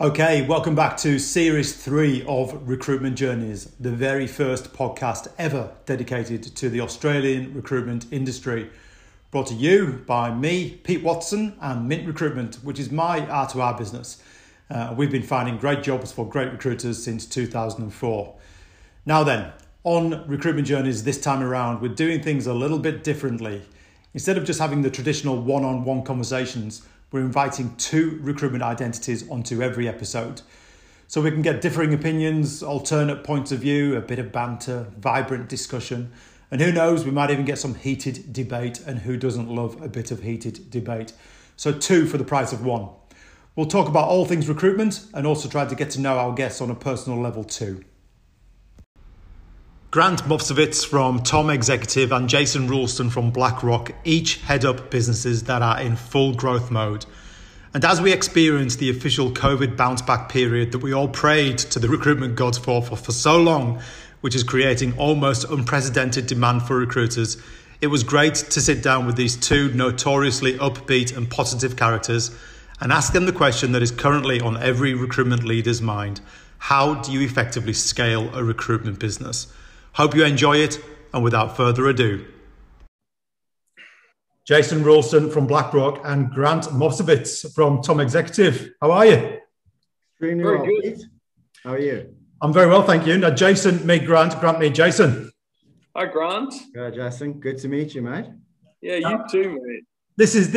Okay, welcome back to Series 3 of Recruitment Journeys, the very first podcast ever dedicated to the Australian recruitment industry. Brought to you by me, Pete Watson, and Mint Recruitment, which is my R2R business. We've been finding great jobs for great recruiters since 2004. Now then, on Recruitment Journeys this time around, we're doing things a little bit differently. Instead of just having the traditional one-on-one conversations, we're inviting two recruitment identities onto every episode so we can get differing opinions, alternate points of view, a bit of banter, vibrant discussion. And who knows, we might even get some heated debate, and who doesn't love a bit of heated debate? So two for the price of one. We'll talk about all things recruitment and also try to get to know our guests on a personal level too. Grant Mufsovitz from Tom Executive and Jason Roulston from BlackRock each head up businesses that are in full growth mode. And as we experience the official COVID bounce back period that we all prayed to the recruitment gods for so long, which is creating almost unprecedented demand for recruiters, it was great to sit down with these two notoriously upbeat and positive characters and ask them the question that is currently on every recruitment leader's mind. How do you effectively scale a recruitment business? Hope you enjoy it, and without further ado. Jason Roulston from BlackRock and Grant Mufsovitz from Tom Executive. How are you? Extremely well. Good. How are you? I'm very well, thank you. Now, Jason, meet Grant. Grant, meet Jason. Hi, Grant. Hi, Jason. Good to meet you, mate. Yeah, you too, mate. This is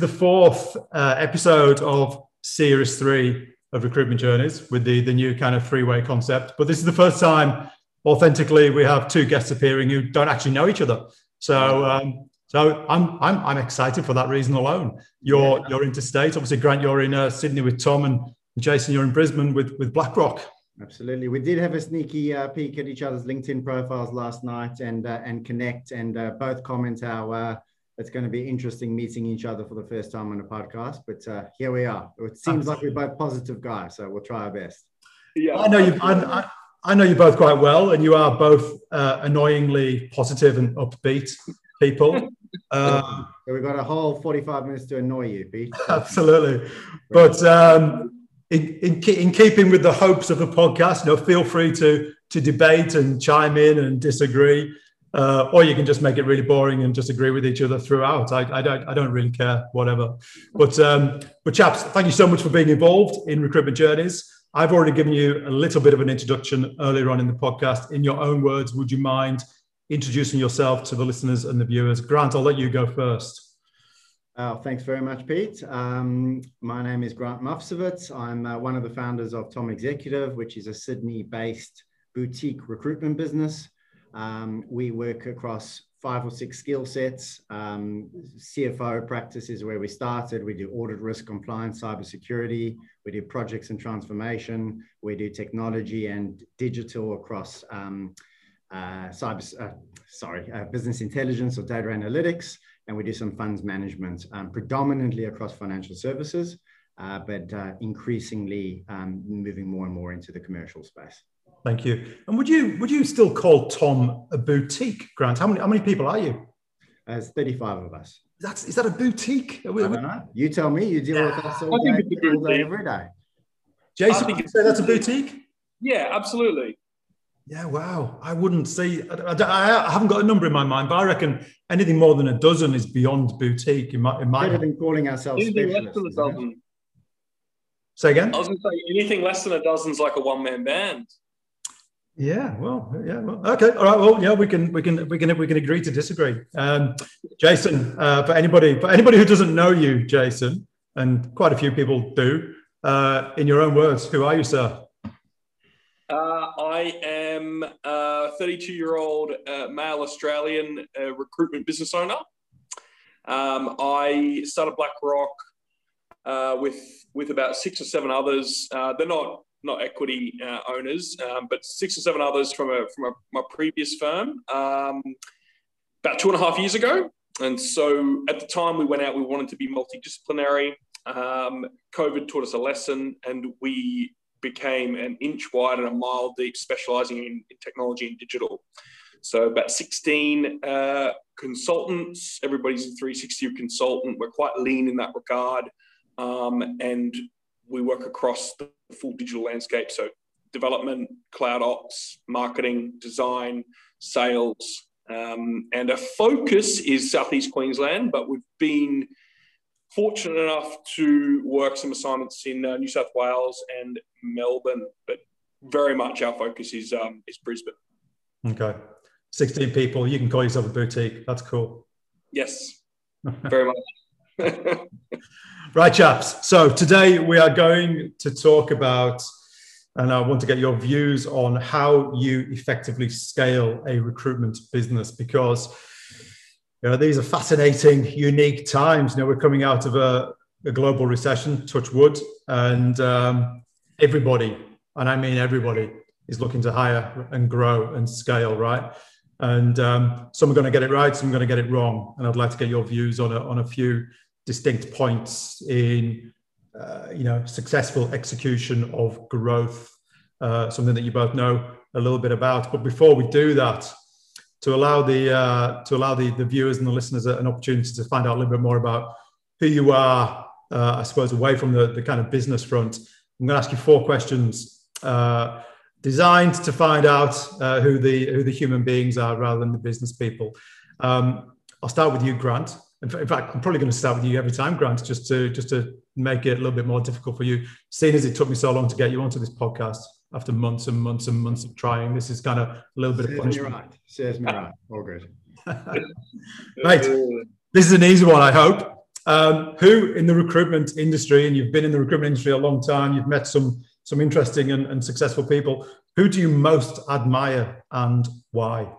the fourth episode of Series 3 of Recruitment Journeys with the new kind of three-way concept. But this is the first time authentically we have two guests appearing who don't actually know each other, so I'm excited for that reason alone. You're interstate, obviously. Grant, you're in Sydney with Tom, and Jason, you're in Brisbane with BlackRock. Absolutely. We did have a sneaky peek at each other's LinkedIn profiles last night and connect, and both comment how it's going to be interesting meeting each other for the first time on a podcast, but here we are. It seems like we're both positive guys, so we'll try our best. Yeah, I know you both quite well, and you are both annoyingly positive and upbeat people. So we've got a whole 45 minutes to annoy you, Pete. Absolutely. But in keeping with the hopes of the podcast, feel free to debate and chime in and disagree, or you can just make it really boring and just agree with each other throughout. I don't really care, whatever. But chaps, thank you so much for being involved in Recruitment Journeys. I've already given you a little bit of an introduction earlier on in the podcast. In your own words, would you mind introducing yourself to the listeners and the viewers? Grant, I'll let you go first. Thanks very much, Pete. My name is Grant Mufsovitz. I'm one of the founders of Tom Executive, which is a Sydney-based boutique recruitment business. We work across 5 or 6 skill sets. CFO practice is where we started. We do audit, risk, compliance, cybersecurity. We do projects and transformation. We do technology and digital across business intelligence or data analytics. And we do some funds management, predominantly across financial services, but increasingly moving more and more into the commercial space. Thank you. And would you still call Tom a boutique, Grant? How many people are you? There's 35 of us. Is that a boutique? I don't know. You tell me. You deal with us all day every day. Jason, would you say that's a boutique? Yeah, absolutely. Yeah, wow. I wouldn't say... I haven't got a number in my mind, but I reckon anything more than a dozen is beyond boutique in my better than calling ourselves specialists. Say again? I was going to say, anything less than a dozen is like a one-man band. Yeah, well, okay, all right, well, yeah, we can agree to disagree. Jason, for anybody who doesn't know you, Jason, and quite a few people do, in your own words, who are you, sir? I am a 32-year-old male Australian recruitment business owner. I started BlackRock with about 6 or 7 others. They're not equity owners, but 6 or 7 others from my previous firm about 2.5 years ago. And so at the time we went out, we wanted to be multidisciplinary. COVID taught us a lesson, and we became an inch wide and a mile deep, specializing in technology and digital. So about 16 consultants, everybody's a 360 consultant. We're quite lean in that regard. And we work across the full digital landscape. So development, cloud ops, marketing, design, sales, and our focus is Southeast Queensland, but we've been fortunate enough to work some assignments in New South Wales and Melbourne, but very much our focus is Brisbane. Okay. 16 people. You can call yourself a boutique. That's cool. Yes, very much. Right, chaps. So today we are going to talk about, and I want to get your views on how you effectively scale a recruitment business, because you know, these are fascinating, unique times. You know, we're coming out of a global recession, touch wood, and everybody, and I mean everybody, is looking to hire and grow and scale, right? And some are going to get it right, some are going to get it wrong. And I'd like to get your views on a few distinct points in you know, successful execution of growth, something that you both know a little bit about. But before we do that, to allow the viewers and the listeners an opportunity to find out a little bit more about who you are, I suppose, away from the kind of business front, I'm going to ask you four questions designed to find out who the human beings are rather than the business people. I'll start with you, Grant. In fact, I'm probably going to start with you every time, Grant, just to make it a little bit more difficult for you. Seeing as it took me so long to get you onto this podcast after months and months and months of trying, this is kind of a little bit of punishment. Says me right. All good. Right. This is an easy one, I hope. Who in the recruitment industry, and you've been in the recruitment industry a long time, you've met some interesting and successful people, who do you most admire and why?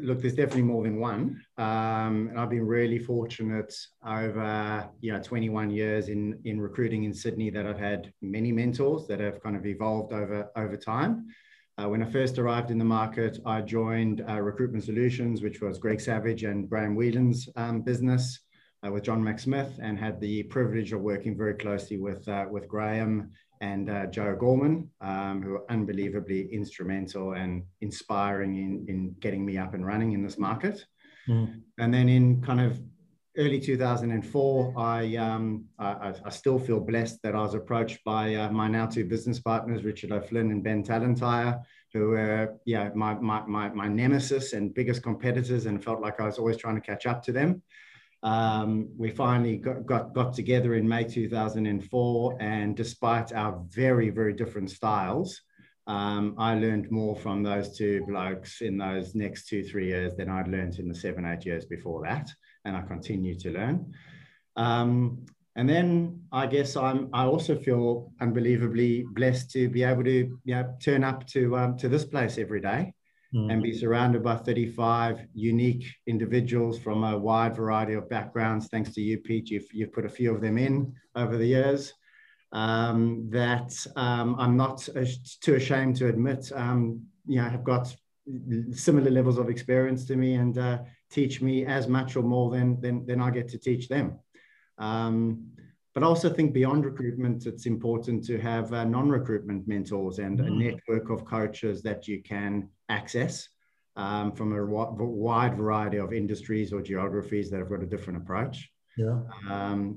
Look, there's definitely more than one. And I've been really fortunate over 21 years in recruiting in Sydney that I've had many mentors that have kind of evolved over time. When I first arrived in the market, I joined Recruitment Solutions, which was Greg Savage and Graham Whelan's business with John McSmith, and had the privilege of working very closely with Graham and Joe Gorman, who were unbelievably instrumental and inspiring in getting me up and running in this market. Mm. And then in kind of early 2004, I still feel blessed that I was approached by my now two business partners, Richard O'Flynn and Ben Tallentire, who were my nemesis and biggest competitors, and felt like I was always trying to catch up to them. We finally got together in May 2004, and despite our very, very different styles, I learned more from those two blokes in those next 2-3 years than I'd learned in the 7-8 years before that, and I continue to learn. And then I guess I also feel unbelievably blessed to be able to turn up to this place every day. Mm. And be surrounded by 35 unique individuals from a wide variety of backgrounds. Thanks to you, Pete, you've put a few of them in over the years that I'm not too ashamed to admit, have got similar levels of experience to me and teach me as much or more than I get to teach them. But I also think beyond recruitment, it's important to have non-recruitment mentors and a network of coaches that you can access from a wide variety of industries or geographies that have got a different approach. Yeah.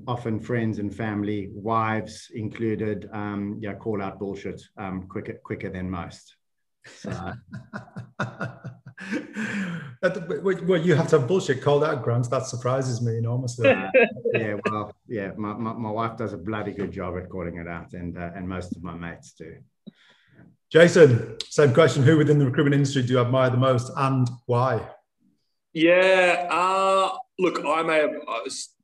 Often friends and family, wives included, call out bullshit quicker than most. So. Well, you have to have bullshit called out, Grant. That surprises me enormously. My wife does a bloody good job at calling it out, and most of my mates do. Jason, same question. Who within the recruitment industry do you admire the most, and why? Yeah, look, I may have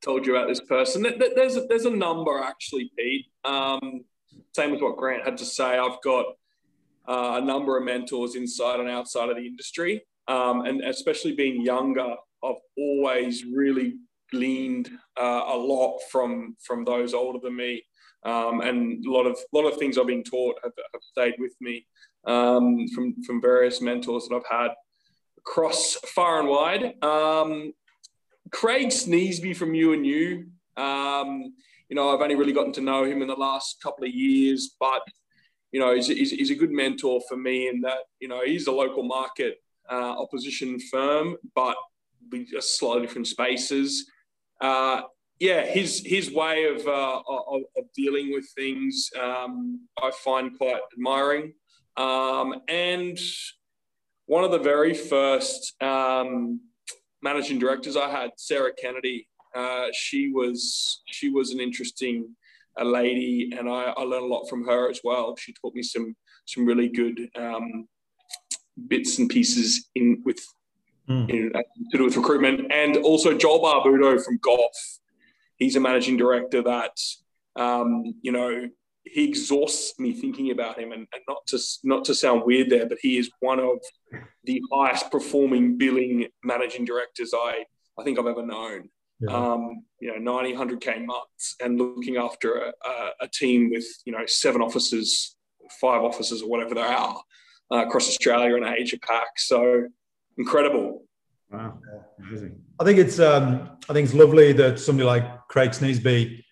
told you about this person. There's a number, actually, Pete. Same with what Grant had to say. I've got a number of mentors inside and outside of the industry. And especially being younger, I've always really gleaned a lot from those older than me, and a lot of things I've been taught have stayed with me from various mentors that I've had across far and wide. Craig Sneesby from U&U, I've only really gotten to know him in the last couple of years, but you know, he's a good mentor for me in that he's a local market opposition firm, but a slightly different spaces. yeah, his way of dealing with things I find quite admiring. And one of the very first managing directors I had, Sarah Kennedy, she was an interesting lady, and I learned a lot from her as well. She taught me some really good bits and pieces to do with recruitment. And also Joel Barbudo from Golf. He's a managing director that, he exhausts me thinking about him, and not to sound weird there, but he is one of the highest performing billing managing directors I think I've ever known. Yeah. 90, 100K months, and looking after a team with, 7 offices, 5 offices or whatever they are across Australia and Asia Pac. So incredible. Wow. Amazing. I think it's lovely that somebody like Craig Sneesby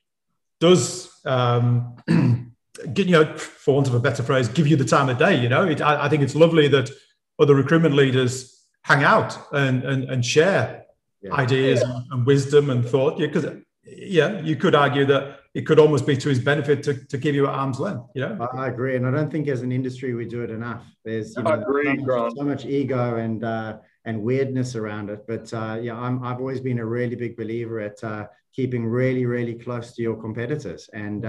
does, for want of a better phrase, give you the time of day. I think it's lovely that other recruitment leaders hang out and share ideas and wisdom and thought. Because you could argue that it could almost be to his benefit to keep you at arm's length. I agree, and I don't think as an industry we do it enough. There's so much ego and weirdness around it. But I've always been a really big believer at keeping really, really close to your competitors and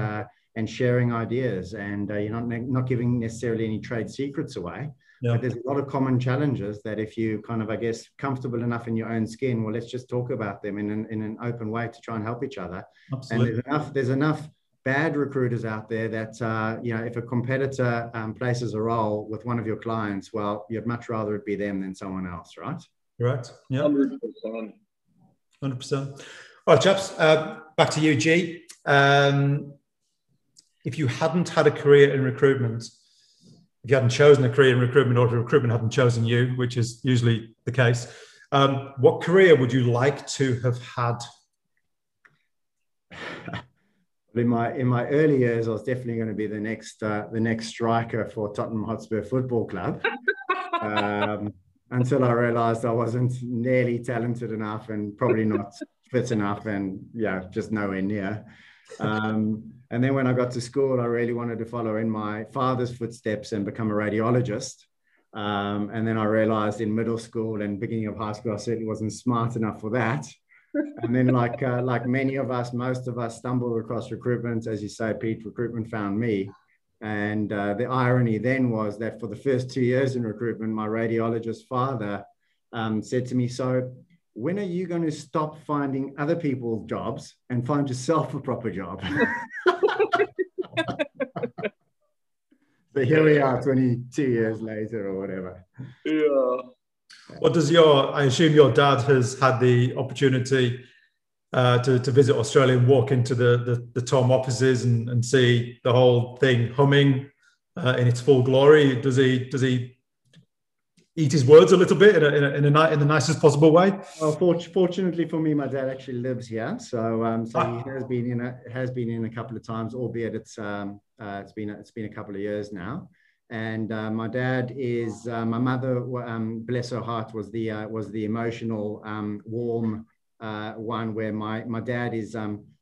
sharing ideas. And you're not giving necessarily any trade secrets away. Yeah. But there's a lot of common challenges that if you kind of, I guess, comfortable enough in your own skin, well, let's just talk about them in an open way to try and help each other. Absolutely. And there's enough bad recruiters out there that, if a competitor places a role with one of your clients, well, you'd much rather it be them than someone else, right? Correct. Yeah. 100%. 100%. All right, chaps, back to you, G. If you hadn't had a career in recruitment, if you hadn't chosen a career in recruitment, or if recruitment hadn't chosen you, which is usually the case, what career would you like to have had? In my early years, I was definitely going to be the next striker for Tottenham Hotspur Football Club. Until I realized I wasn't nearly talented enough and probably not fit enough, and just nowhere near. And then when I got to school, I really wanted to follow in my father's footsteps and become a radiologist. And then I realized in middle school and beginning of high school, I certainly wasn't smart enough for that. And then like many of us, most of us stumbled across recruitment. As you say, Pete, recruitment found me. And the irony then was that for the first 2 years in recruitment, my radiologist father said to me, "So when are you going to stop finding other people jobs and find yourself a proper job?" So here we are 22 years later or whatever. Yeah. What does I assume your dad has had the opportunity to visit Australia and walk into the Tom offices and see the whole thing humming in its full glory. Does he eat his words a little bit in the nicest possible way? Well, fortunately for me, my dad actually lives here, so he has been in a couple of times, albeit it's been a couple of years now. And my dad is my mother. Bless her heart, was the emotional, warm one where my dad is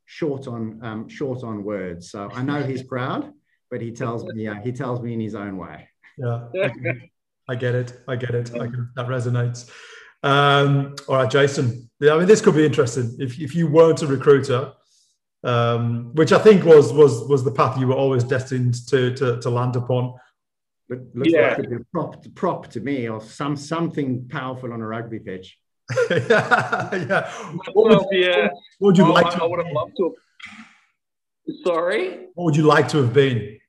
short on words. So I know he's proud, but he tells me in his own way. Yeah, I get it. That resonates. All right, Jason. I mean, this could be interesting. If you weren't a recruiter, which I think was the path you were always destined to land upon. But looks like it'd be prop to me, or something powerful on a rugby pitch. Yeah. What would you like to have been?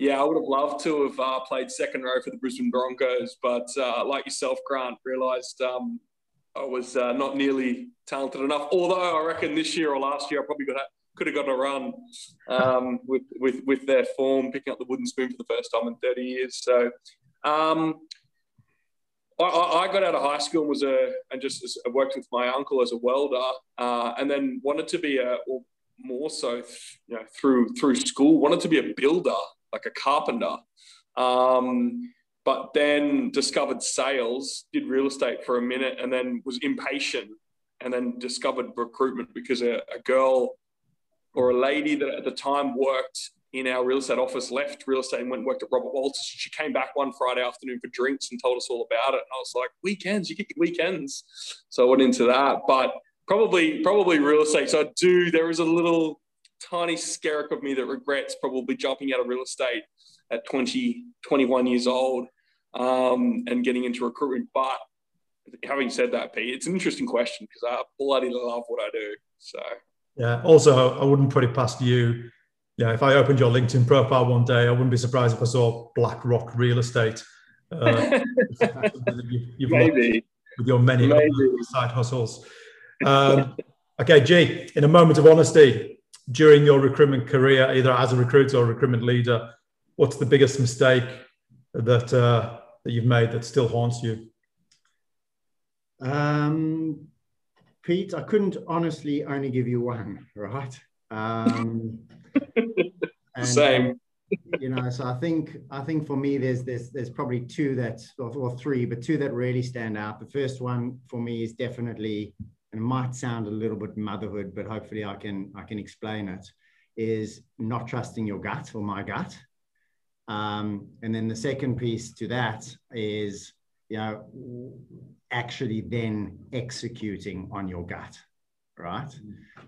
Yeah, I would have loved to have played second row for the Brisbane Broncos, but like yourself, Grant, realised I was not nearly talented enough. Although I reckon this year or last year I probably could have gotten a run with their form, picking up the wooden spoon for the first time in 30 years. So I got out of high school and worked with my uncle as a welder, and then wanted to be through school, wanted to be a builder, like a carpenter. But then discovered sales, did real estate for a minute, and then was impatient and then discovered recruitment because a girl or a lady that at the time worked in our real estate office left real estate and went and worked at Robert Walters. She came back one Friday afternoon for drinks and told us all about it. And I was like, weekends, you get your weekends. So I went into that, but probably real estate. So I do, there is a little tiny skerrick of me that regrets probably jumping out of real estate at 20, 21 years old and getting into recruitment. But having said that, Pete, it's an interesting question because I bloody love what I do. So yeah. Also, I wouldn't put it past you. Yeah, if I opened your LinkedIn profile one day, I wouldn't be surprised if I saw BlackRock Real Estate. You've maybe with your many side hustles. Okay, G, in a moment of honesty, during your recruitment career, either as a recruiter or a recruitment leader, what's the biggest mistake that that you've made that still haunts you? Pete, I couldn't honestly only give you one, right? And, same. You know, so I think for me, there's probably two three, but two that really stand out. The first one for me is definitely, and it might sound a little bit motherhood, but hopefully I can explain it, is not trusting your gut or my gut. And then the second piece to that is, you know, actually then executing on your gut, right?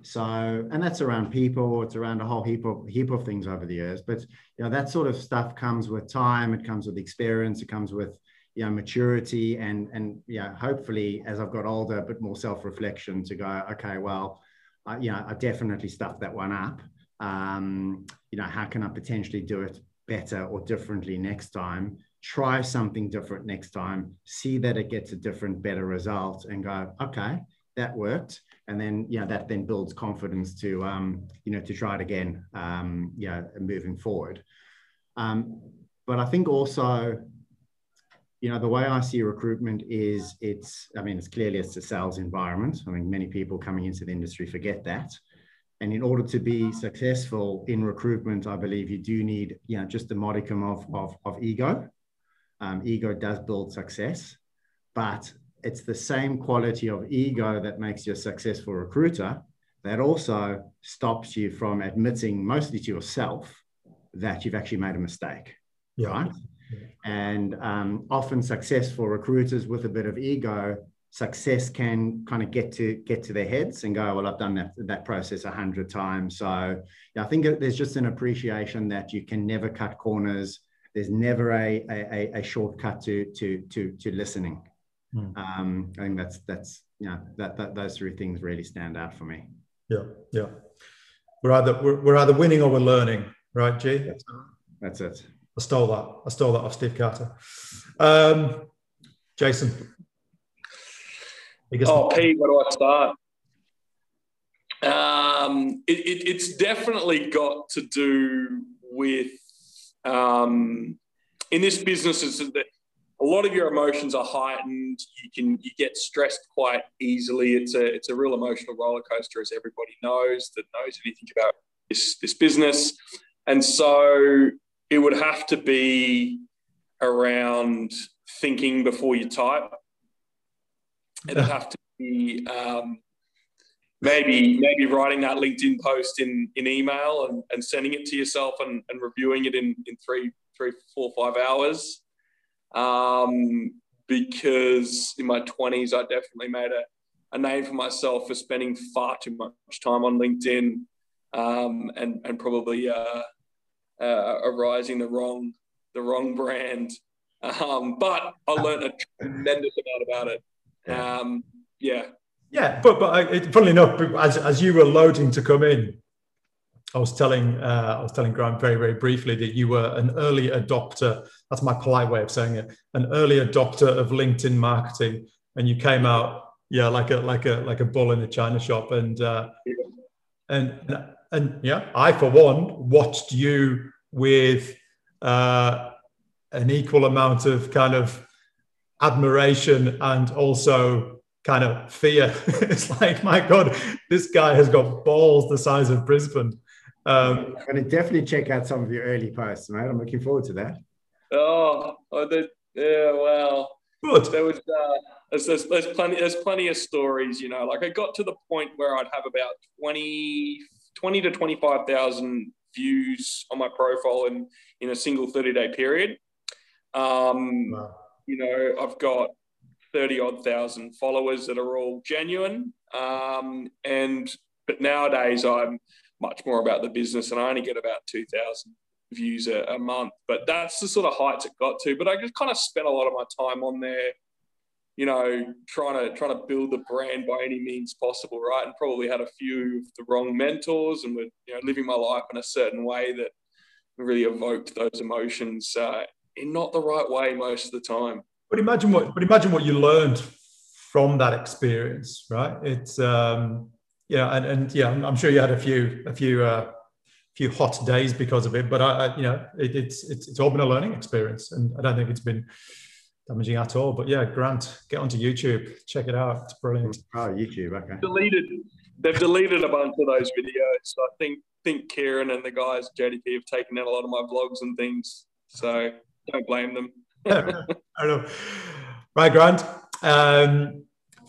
So, and that's around people, it's around a whole heap of things over the years, but you know, that sort of stuff comes with time, it comes with experience, it comes with, you know, maturity and yeah, hopefully as I've got older, but more self-reflection to go, okay, well, you know, I definitely stuffed that one up. You know, how can I potentially do it better or differently next time? Try something different next time, see that it gets a different, better result and go, okay, that worked. And then, you know, that then builds confidence to, you know, to try it again, you know, moving forward. But I think also, you know, the way I see recruitment is it's clearly a sales environment. I mean, many people coming into the industry forget that. And in order to be successful in recruitment, I believe you do need, you know, just a modicum of ego. Ego does build success, but it's the same quality of ego that makes you a successful recruiter that also stops you from admitting, mostly to yourself, that you've actually made a mistake. Yeah. Right? And often successful recruiters with a bit of ego, success can kind of get to their heads and go, well, I've done that process 100 times. So yeah, I think there's just an appreciation that you can never cut corners. There's never a shortcut to listening. Mm. I think that's you know, that those three things really stand out for me. Yeah, yeah. We're either winning or we're learning, right, G? Yeah. That's it. I stole that off Steve Carter. Jason. Oh, Pete, where do I start? It's definitely got to do with in this business, it's that a lot of your emotions are heightened. You get stressed quite easily. It's a real emotional roller coaster, as everybody knows that knows anything about this business, and so it would have to be around thinking before you type. It'd have to be maybe writing that LinkedIn post in email and sending it to yourself and reviewing it in three, 4, 5 hours. Because in my 20s, I definitely made a name for myself for spending far too much time on LinkedIn and probably arising the wrong brand. But I learned a tremendous amount about it. Yeah. But funnily enough, as you were loading to come in, I was telling Graham very, very briefly that you were an early adopter. That's my polite way of saying it. An early adopter of LinkedIn marketing, and you came out, yeah, like a bull in a china shop. And yeah, I for one watched you with an equal amount of kind of admiration and also kind of fear. It's like, my God, this guy has got balls the size of Brisbane. I'm going to definitely check out some of your early posts, mate. I'm looking forward to that. Oh, yeah, well, Good. There was there's plenty of stories, you know. Like, I got to the point where I'd have about 20 to 25,000 views on my profile in a single 30-day period. Wow. You know, I've got 30,000-odd followers that are all genuine. But nowadays I'm much more about the business, and I only get about 2,000 views a month. But that's the sort of heights it got to. But I just kind of spent a lot of my time on there, you know, trying to build the brand by any means possible, right? And probably had a few of the wrong mentors, and were, you know, living my life in a certain way that really evoked those emotions in not the right way most of the time. But imagine what you learned from that experience, right? It's I'm sure you had a few hot days because of it, but it's all been a learning experience, and I don't think it's been damaging at all. But yeah, Grant, get onto YouTube, check it out. It's brilliant. Oh, YouTube, okay. They've deleted a bunch of those videos. I think Kieran and the guys at JDP have taken out a lot of my vlogs and things, so don't blame them. I don't know. Right, Grant.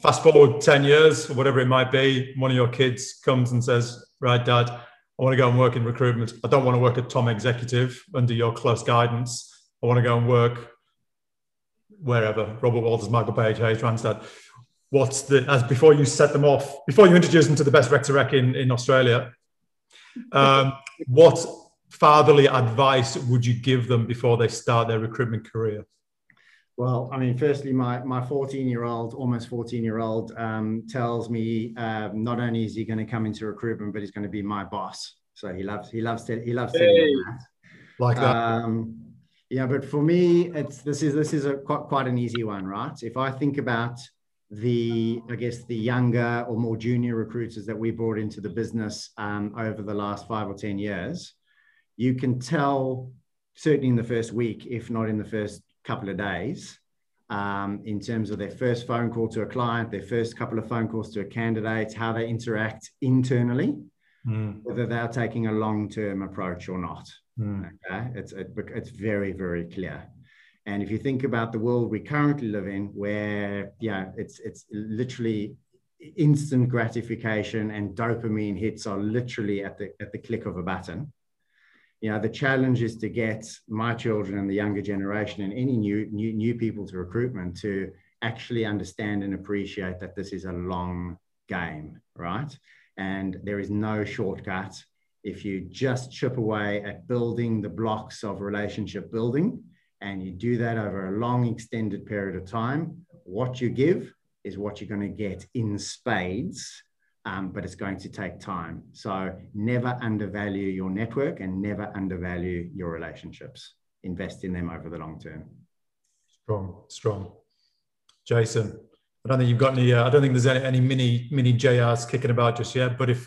Fast forward 10 years, or whatever it might be, one of your kids comes and says, right, Dad, I want to go and work in recruitment. I don't want to work at Tom Executive under your close guidance. I want to go and work wherever, Robert Walters, Michael Page, Hayes, Randstad. Before you set them off, before you introduce them to the best rec to rec in Australia, what fatherly advice would you give them before they start their recruitment career? Well, I mean, firstly, my 14-year-old, almost 14-year-old, tells me not only is he going to come into recruitment, but he's going to be my boss. So he loves telling that. Like that. Yeah, but for me, this is quite an easy one, right? If I think about the younger or more junior recruiters that we brought into the business over the last 5 or 10 years, you can tell certainly in the first week, if not in the first couple of days, in terms of their first phone call to a client, their first couple of phone calls to a candidate, how they interact internally, whether they're taking a long-term approach or not. Okay, it's very, very clear. And if you think about the world we currently live in, where it's literally instant gratification and dopamine hits are literally at the click of a button. You know, the challenge is to get my children and the younger generation and any new people to recruitment to actually understand and appreciate that this is a long game, right? And there is no shortcut. If you just chip away at building the blocks of relationship building, and you do that over a long extended period of time, what you give is what you're going to get in spades. But it's going to take time. So never undervalue your network and never undervalue your relationships. Invest in them over the long term. Strong. Jason, I don't think you've got any, I don't think there's any mini JRs kicking about just yet, but if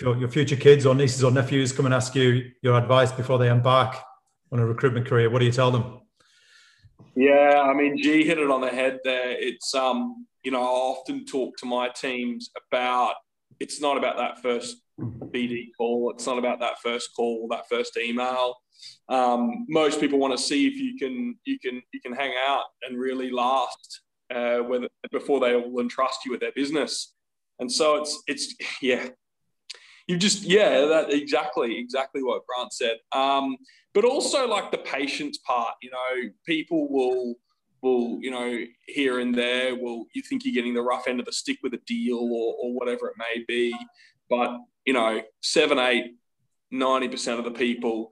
your future kids or nieces or nephews come and ask you your advice before they embark on a recruitment career, what do you tell them? Yeah, I mean, G hit it on the head there. It's, you know, I often talk to my teams about, it's not about that first BD call. It's not about that first call, that first email. Most people want to see if you can hang out and really last before they will entrust you with their business. And so exactly what Grant said. But also like the patience part, you know, people will, you know, here and there will, you think you're getting the rough end of the stick with a deal or whatever it may be. But, you know, 90% of the people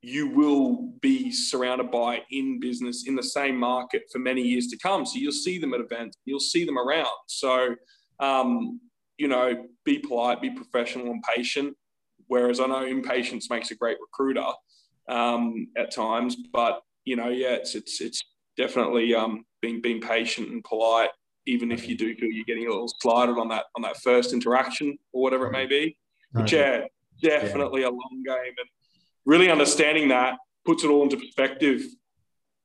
you will be surrounded by in business in the same market for many years to come. So you'll see them at events, you'll see them around. So, you know, be polite, be professional and patient. Whereas I know impatience makes a great recruiter at times, but you know, yeah, it's definitely being patient and polite, even if you do feel you're getting a little slighted on that first interaction or whatever it may be. But yeah, definitely a long game, and really understanding that puts it all into perspective.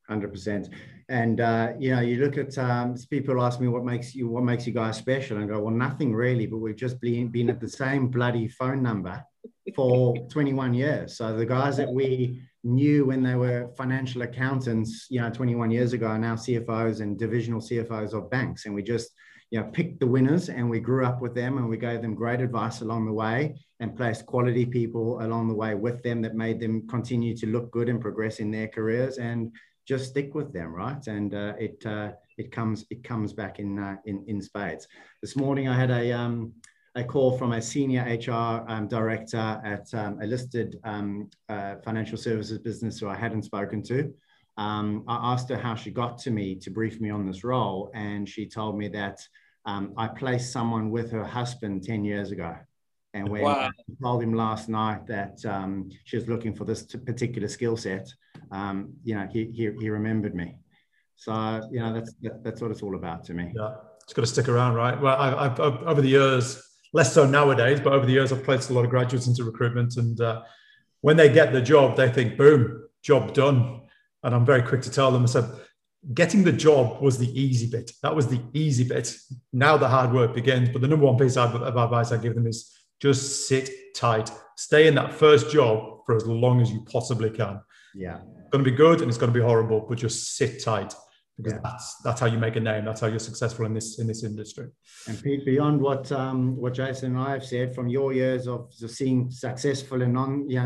100%. And you know, you look at people ask me what makes you guys special, and I go, well, nothing really, but we've just been at the same bloody phone number for 21 years. So the guys that we knew when they were financial accountants, 21 years ago, are now CFOs and divisional CFOs of banks. And we just, picked the winners and we grew up with them and we gave them great advice along the way and placed quality people along the way with them that made them continue to look good and progress in their careers and just stick with them, right? And it comes back in spades. This morning I had a call from a senior HR director at a listed financial services business who I hadn't spoken to. I asked her how she got to me to brief me on this role, and she told me that I placed someone with her husband 10 years ago. And when wow. I told him last night that she was looking for this particular skill set, he remembered me. So, that's what it's all about to me. Yeah, it's got to stick around, right? Well, I've over the years, less so nowadays, but over the years, I've placed a lot of graduates into recruitment, and when they get the job, they think, boom, job done. And I'm very quick to tell them, I said, getting the job was the easy bit. That was the easy bit. Now the hard work begins. But the number one piece of advice I give them is just sit tight. Stay in that first job for as long as you possibly can. Yeah. It's going to be good and it's going to be horrible, but just sit tight. Because that's how you make a name. That's how you're successful in this industry. And Pete, beyond what Jason and I have said from your years of seeing successful and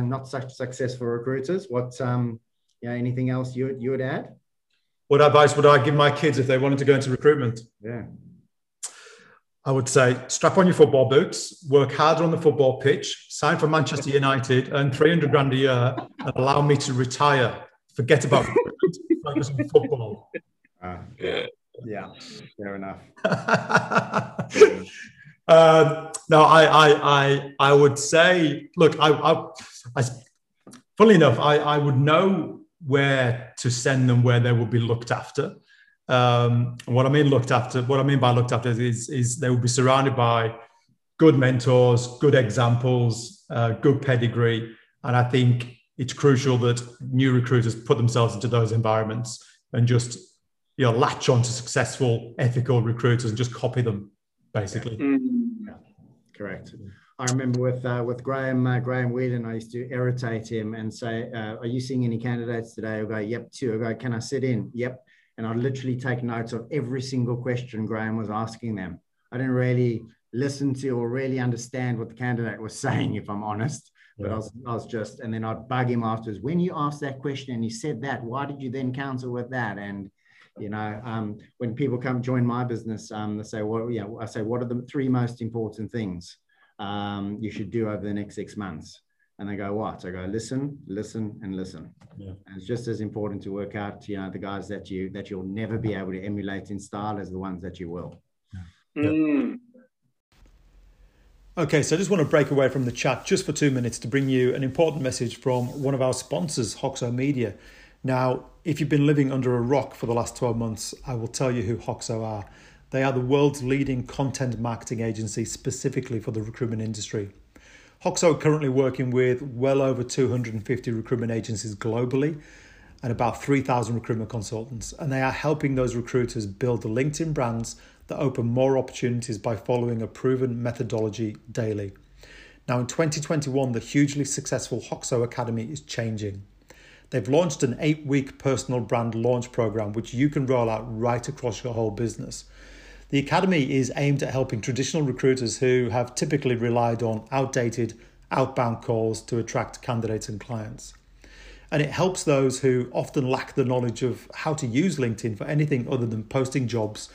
not such successful recruiters, anything else you would add? What advice would I give my kids if they wanted to go into recruitment? Yeah, I would say strap on your football boots, work harder on the football pitch, sign for Manchester United, earn 300 grand a year, and allow me to retire. Forget about recruitment, focus on football. Yeah, fair enough. No, I would say, look, funnily enough, I would know where to send them, where they will be looked after. What I mean by looked after is they will be surrounded by good mentors, good examples, good pedigree. And I think it's crucial that new recruiters put themselves into those environments and just, latch on to successful, ethical recruiters and just copy them, basically. Yeah. Correct. I remember with Graham Whelan, I used to irritate him and say, are you seeing any candidates today? He'll go, yep, two. I'll go, can I sit in? Yep. And I'd literally take notes of every single question Graham was asking them. I didn't really listen to or really understand what the candidate was saying, if I'm honest. But yeah. I was just, and then I'd bug him afterwards. When you asked that question and you said that, why did you then counter with that? And when people come join my business, they say, I say, what are the three most important things you should do over the next 6 months? And they go, what? I go, listen, and listen. Yeah. And it's just as important to work out, the guys that you'll never be able to emulate in style as the ones that you will. Yeah. Mm. Okay, so I just want to break away from the chat just for 2 minutes to bring you an important message from one of our sponsors, Hoxo Media. Now, if you've been living under a rock for the last 12 months, I will tell you who Hoxo are. They are the world's leading content marketing agency specifically for the recruitment industry. Hoxo are currently working with well over 250 recruitment agencies globally and about 3,000 recruitment consultants. And they are helping those recruiters build the LinkedIn brands that open more opportunities by following a proven methodology daily. Now in 2021, the hugely successful Hoxo Academy is changing. They've launched an 8-week personal brand launch program, which you can roll out right across your whole business. The Academy is aimed at helping traditional recruiters who have typically relied on outdated, outbound calls to attract candidates and clients. And it helps those who often lack the knowledge of how to use LinkedIn for anything other than posting jobs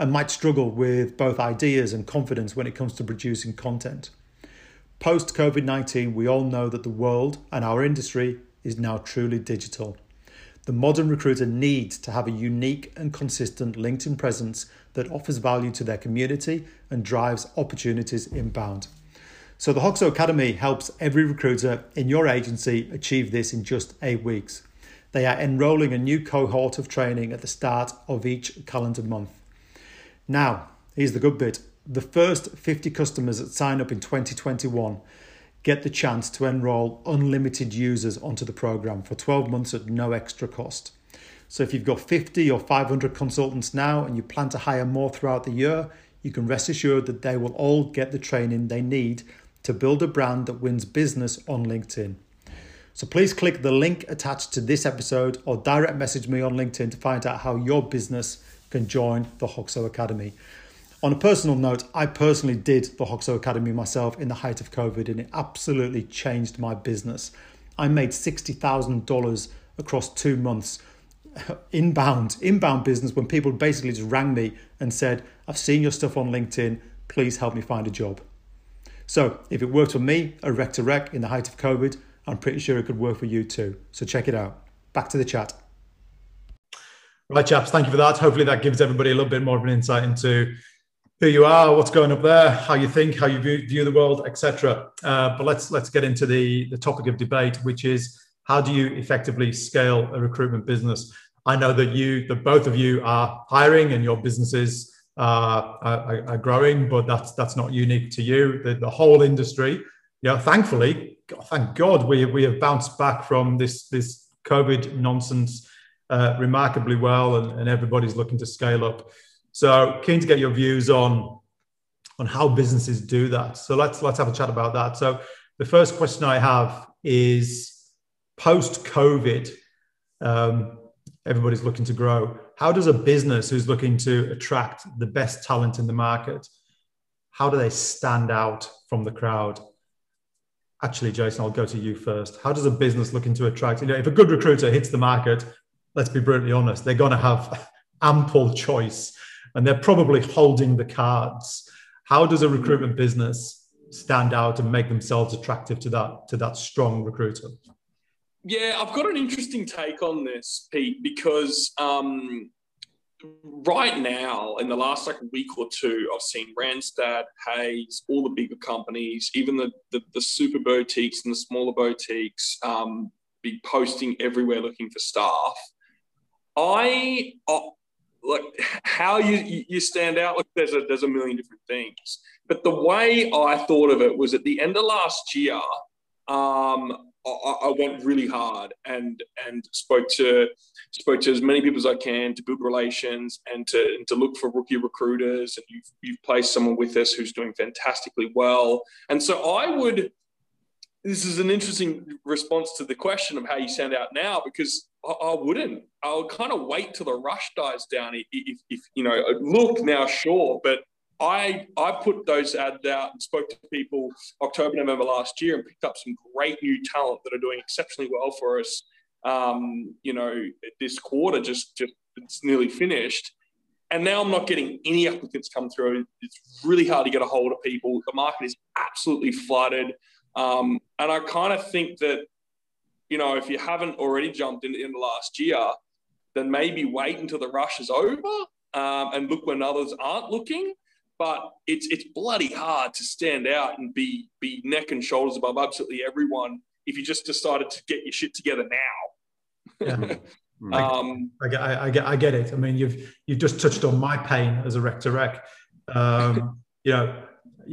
and might struggle with both ideas and confidence when it comes to producing content. Post COVID-19, we all know that the world and our industry is now truly digital. The modern recruiter needs to have a unique and consistent LinkedIn presence that offers value to their community and drives opportunities inbound. So the Hoxo Academy helps every recruiter in your agency achieve this in just 8 weeks. They are enrolling a new cohort of training at the start of each calendar month. Now, here's the good bit. The first 50 customers that sign up in 2021 get the chance to enroll unlimited users onto the program for 12 months at no extra cost. So if you've got 50 or 500 consultants now and you plan to hire more throughout the year, you can rest assured that they will all get the training they need to build a brand that wins business on LinkedIn. So please click the link attached to this episode or direct message me on LinkedIn to find out how your business can join the Hoxo Academy. On a personal note, I personally did the Hoxo Academy myself in the height of COVID, and it absolutely changed my business. I made $60,000 across 2 months inbound business, when people basically just rang me and said, I've seen your stuff on LinkedIn, please help me find a job. So if it worked for me, a rec to rec in the height of COVID, I'm pretty sure it could work for you too. So check it out. Back to the chat. Right, chaps, thank you for that. Hopefully that gives everybody a little bit more of an insight into who you are, what's going up there, how you think, how you view the world, etc. But let's get into the topic of debate, which is how do you effectively scale a recruitment business? I know that both of you are hiring and your businesses are growing, but that's not unique to you. The whole industry, thankfully, thank God, we have bounced back from this COVID nonsense remarkably well, and everybody's looking to scale up. So keen to get your views on how businesses do that. So let's have a chat about that. So the first question I have is post-COVID, everybody's looking to grow. How does a business who's looking to attract the best talent in the market, how do they stand out from the crowd? Actually, Jason, I'll go to you first. How does a business looking to attract, if a good recruiter hits the market, let's be brutally honest, they're going to have ample choice, and they're probably holding the cards. How does a recruitment business stand out and make themselves attractive to that strong recruiter? Yeah, I've got an interesting take on this, Pete, because right now, in the last week or two, I've seen Randstad, Hayes, all the bigger companies, even the super boutiques and the smaller boutiques be posting everywhere looking for staff. How you stand out, there's a million different things. But the way I thought of it was at the end of last year, I went really hard and spoke to as many people as I can to build relations and to look for rookie recruiters. And you've placed someone with us who's doing fantastically well. And so this is an interesting response to the question of how you stand out now, because I wouldn't. I'll kind of wait till the rush dies down. If look now, sure, but I put those ads out and spoke to people October, November last year and picked up some great new talent that are doing exceptionally well for us. This quarter just it's nearly finished, and now I'm not getting any applicants come through. It's really hard to get a hold of people. The market is absolutely flooded, and I kind of think that, if you haven't already jumped in the last year, then maybe wait until the rush is over and look when others aren't looking. But it's bloody hard to stand out and be neck and shoulders above absolutely everyone if you just decided to get your shit together now. Yeah. I get it. I mean, you've just touched on my pain as a rec to rec.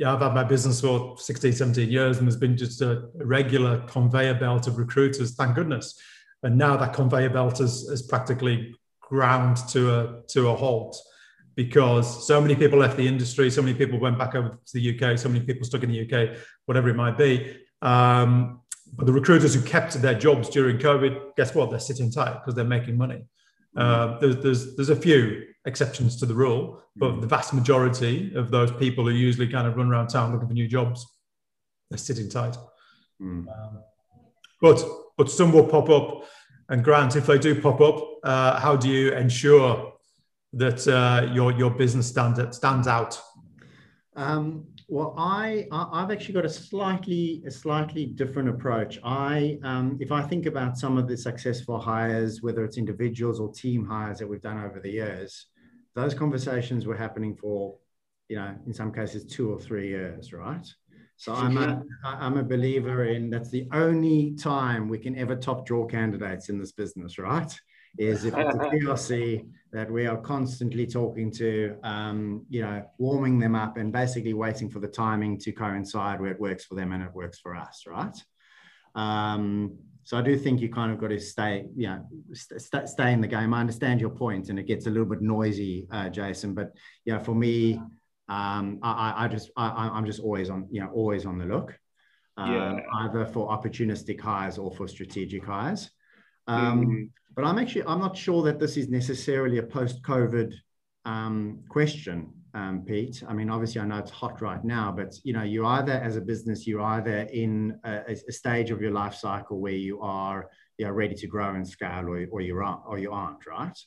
I've had my business for 16, 17 years, and there's been just a regular conveyor belt of recruiters, thank goodness. And now that conveyor belt is practically ground to a halt, because so many people left the industry, so many people went back over to the UK, so many people stuck in the UK, whatever it might be. But the recruiters who kept their jobs during COVID, guess what? They're sitting tight because they're making money. There's a few exceptions to the rule, but the vast majority of those people who usually kind of run around town looking for new jobs, they're sitting tight. But some will pop up. And Grant, if they do pop up, how do you ensure that your business stands out? Well, I've actually got a slightly different approach. If I think about some of the successful hires, whether it's individuals or team hires that we've done over the years, those conversations were happening for, in some cases 2 or 3 years, right? So I'm a believer in that's the only time we can ever top draw candidates in this business, right? Is if it's a PLC that we are constantly talking to, warming them up and basically waiting for the timing to coincide where it works for them and it works for us, right? So I do think you kind of got to stay in the game. I understand your point, and it gets a little bit noisy, Jason, but for me, I'm just always on the look. either for opportunistic hires or for strategic hires. But I'm not sure that this is necessarily a post-COVID question, Pete. I mean, obviously I know it's hot right now, but you know, you either as a business, you're either in a stage of your life cycle where you are, ready to grow and scale, or you aren't, right?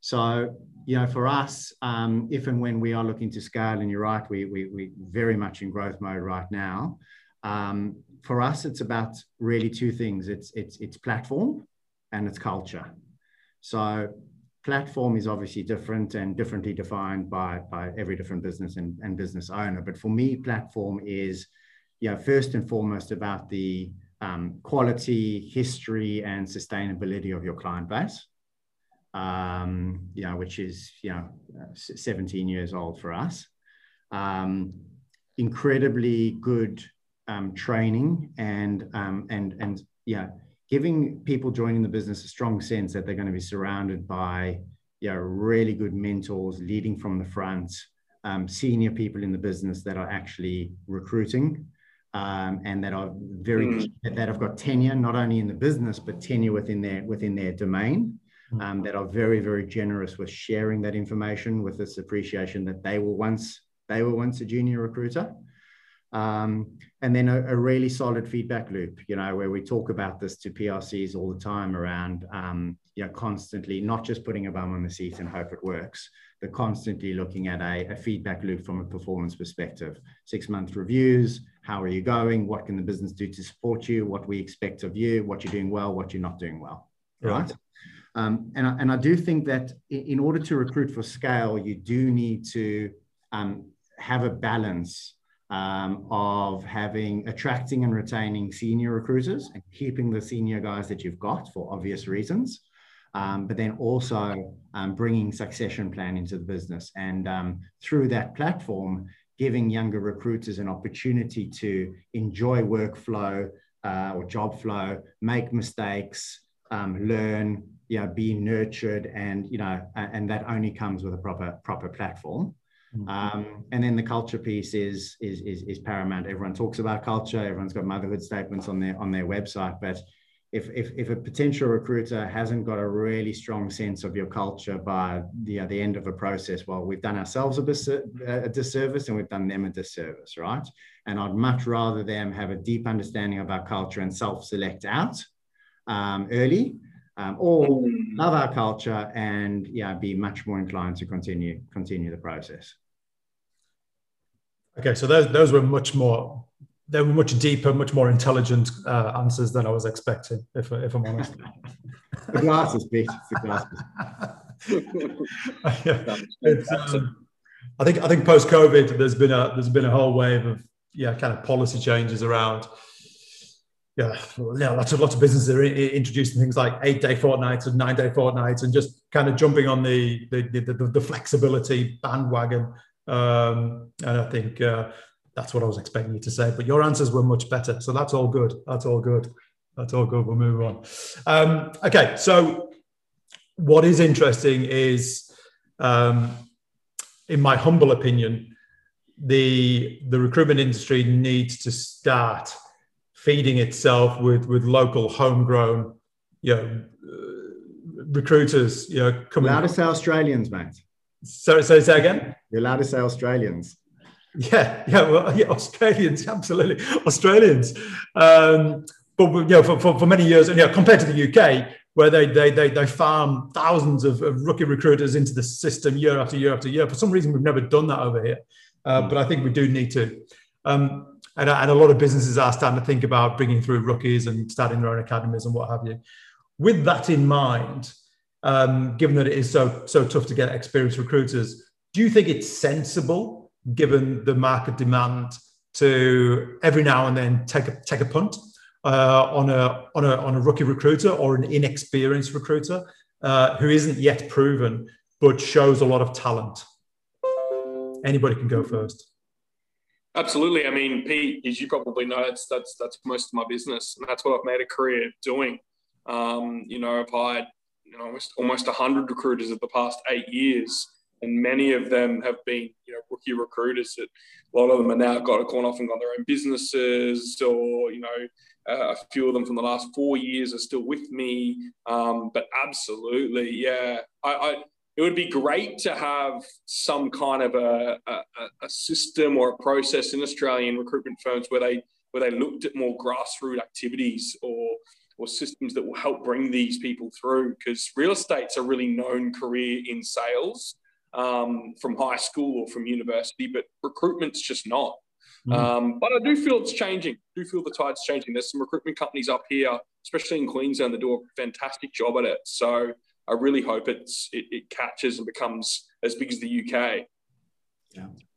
So, you know, for us, if and when we are looking to scale, and you're right, we're very much in growth mode right now. For us, it's about really two things. It's platform and it's culture. So platform is obviously different and differently defined by every different business and business owner. But for me, platform is, first and foremost about the quality, history, and sustainability of your client base. Which is, 17 years old for us. Incredibly good training and giving people joining the business a strong sense that they're going to be surrounded by, really good mentors leading from the front, senior people in the business that are actually recruiting and that are that have got tenure, not only in the business, but tenure within their domain. That are very, very generous with sharing that information, with this appreciation that they were once a junior recruiter. And then a really solid feedback loop, where we talk about this to PRCs all the time around, constantly not just putting a bum on the seat and hope it works, but constantly looking at a feedback loop from a performance perspective. 6-month reviews, how are you going? What can the business do to support you? What we expect of you, what you're doing well, what you're not doing well, right? Yeah. And I do think that in order to recruit for scale, you do need to have a balance of attracting and retaining senior recruiters and keeping the senior guys that you've got for obvious reasons, but then also bringing succession plan into the business. And through that platform, giving younger recruiters an opportunity to enjoy workflow or job flow, make mistakes, learn, be nurtured, and that only comes with a proper platform. Mm-hmm. And then the culture piece is paramount. Everyone talks about culture. Everyone's got motherhood statements on their website. But if a potential recruiter hasn't got a really strong sense of your culture by the end of a process, well, we've done ourselves a disservice and we've done them a disservice, right? And I'd much rather them have a deep understanding of our culture and self-select out early, or love our culture and be much more inclined to continue the process. Okay, so those were much deeper, much more intelligent answers than I was expecting, if I'm honest. The glasses, Pete. The glasses. Yeah. I think post-COVID there's been a whole wave of kind of policy changes around. Lots of businesses are introducing things like 8-day fortnights and 9-day fortnights, and just kind of jumping on the flexibility bandwagon. And I think that's what I was expecting you to say, but your answers were much better. So that's all good. We'll move on. Okay. So what is interesting is, in my humble opinion, the recruitment industry needs to start feeding itself with local homegrown, recruiters, coming. You're allowed to say Australians, mate. Sorry, say again. You're allowed to say Australians. Yeah, Australians, absolutely, Australians. But for many years, compared to the UK, where they farm thousands of rookie recruiters into the system year after year after year. For some reason, we've never done that over here, but I think we do need to. And a lot of businesses are starting to think about bringing through rookies and starting their own academies and what have you. With that in mind, given that it is so tough to get experienced recruiters, do you think it's sensible, given the market demand, to every now and then take a punt on a rookie recruiter or an inexperienced recruiter who isn't yet proven but shows a lot of talent? Anybody can go first. Absolutely. I mean, Pete, as you probably know, that's most of my business, and that's what I've made a career doing. I've hired almost 100 recruiters in the past 8 years, And many of them have been, you know, rookie recruiters. That a lot of them are now gone off and got their own businesses, or, you know, a few of them from the last 4 years are still with me. But absolutely, yeah, it would be great to have some kind of a system or a process in Australian recruitment firms where they looked at more grassroots activities or systems that will help bring these people through, because real estate's a really known career in sales from high school or from university, but recruitment's just not. But I do feel it's changing. I do feel the tide's changing. There's some recruitment companies up here, especially in Queensland, that do a fantastic job at it. So I really hope it catches and becomes as big as the UK.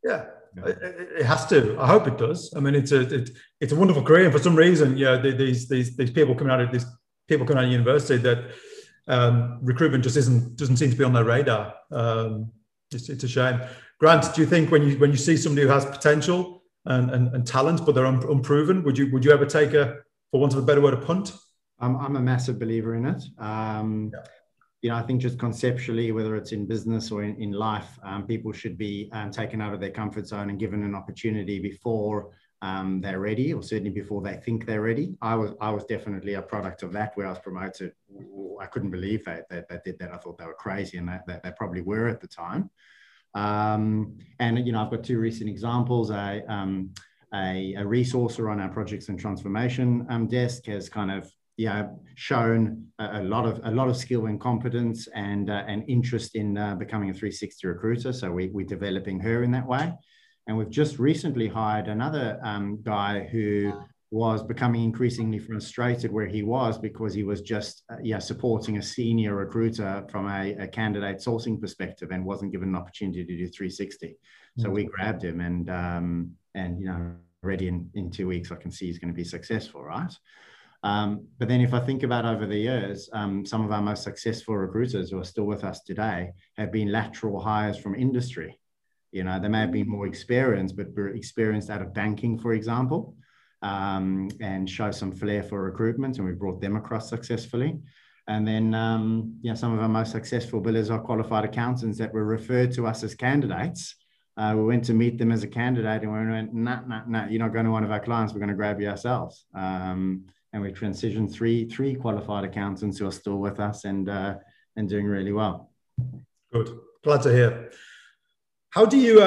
Yeah. It has to. I hope it does. I mean, it's a wonderful career, and for some reason, yeah, these people coming out of university that recruitment just doesn't seem to be on their radar. It's a shame. Grant, do you think when you see somebody who has potential and talent but they're unproven, would you ever take a, for want of a better word, a punt? I'm a massive believer in it. You know, I think just conceptually, whether it's in business or in life, people should be taken out of their comfort zone and given an opportunity before they're ready, or certainly before they think they're ready. I was definitely a product of that, where I was promoted. I couldn't believe they did that. I thought they were crazy, and they probably were at the time. And, you know, I've got two recent examples. A resourcer on our projects and transformation desk has kind of, yeah, shown a lot of skill and competence and interest in becoming a 360 recruiter. So we're developing her in that way, and we've just recently hired another guy who was becoming increasingly frustrated where he was, because he was just supporting a senior recruiter from a candidate sourcing perspective and wasn't given an opportunity to do 360. So we grabbed him, and you know, already in 2 weeks I can see he's going to be successful, right? But then if I think about over the years, some of our most successful recruiters who are still with us today have been lateral hires from industry. You know, they may have been more experienced, but were experienced out of banking, for example, and show some flair for recruitment, and we brought them across successfully. And then, you know, some of our most successful billers are qualified accountants that were referred to us as candidates. We went to meet them as a candidate, and we went, nah, you're not going to one of our clients, we're going to grab you ourselves. And we transitioned three qualified accountants who are still with us and doing really well. Good, glad to hear. How do you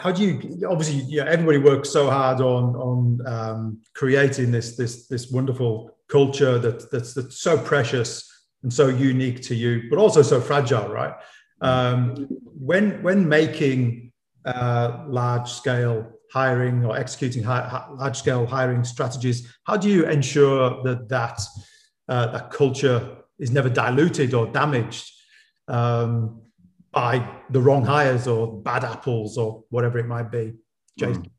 obviously, yeah, everybody works so hard on creating this wonderful culture that's so precious and so unique to you, but also so fragile, right? When making large scale hiring or executing large-scale hiring strategies, how do you ensure that culture is never diluted or damaged by the wrong hires or bad apples or whatever it might be, Jason?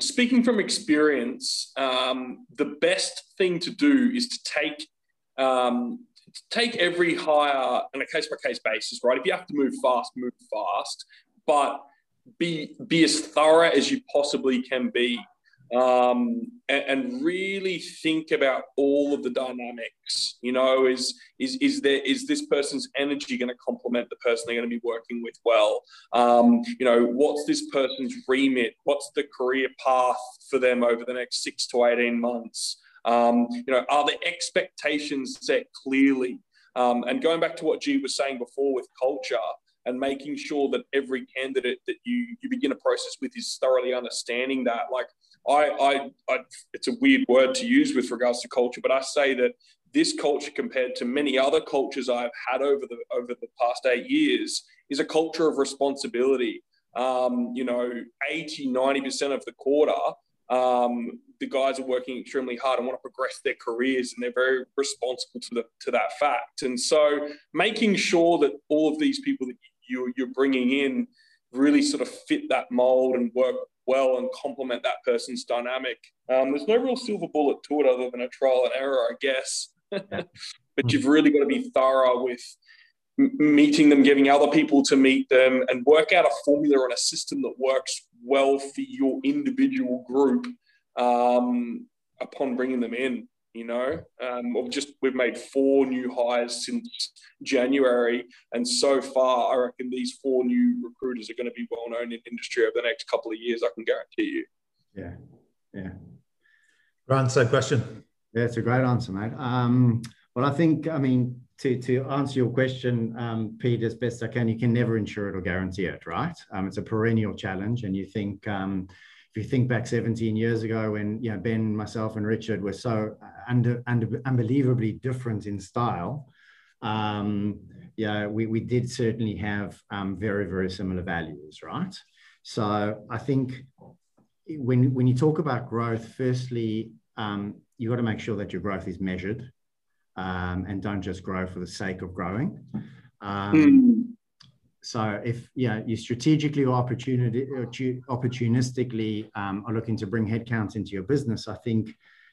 Speaking from experience, the best thing to do is to take every hire on a case-by-case basis, right? If you have to move fast, but be as thorough as you possibly can be, and really think about all of the dynamics. You know, is this person's energy going to complement the person they're going to be working with well? You know, what's this person's remit? What's the career path for them over the next 6 to 18 months? You know, are the expectations set clearly? And going back to what G was saying before with culture, and making sure that every candidate that you begin a process with is thoroughly understanding that. Like, I it's a weird word to use with regards to culture, but I say that this culture, compared to many other cultures I've had over the past 8 years, is a culture of responsibility. You know, 80, 90% of the quarter, the guys are working extremely hard and want to progress their careers, and they're very responsible to that fact. And so making sure that all of these people that you're bringing in really sort of fit that mold and work well and complement that person's dynamic. There's no real silver bullet to it other than a trial and error, I guess. But you've really got to be thorough with meeting them, giving other people to meet them, and work out a formula and a system that works well for your individual group upon bringing them in. We've made 4 new hires since January. And so far, I reckon these 4 new recruiters are going to be well-known in industry over the next couple of years, I can guarantee you. Yeah, yeah. Grant, same question. Yeah, it's a great answer, mate. Well, I think, to answer your question, Pete, as best I can, you can never insure it or guarantee it, right? It's a perennial challenge. And you think, if you think back 17 years ago when Ben, myself and Richard were so unbelievably different in style, we did certainly have very, very similar values, right? So I think when you talk about growth, firstly, you got to make sure that your growth is measured and don't just grow for the sake of growing. So if you strategically or opportunistically are looking to bring headcounts into your business, I think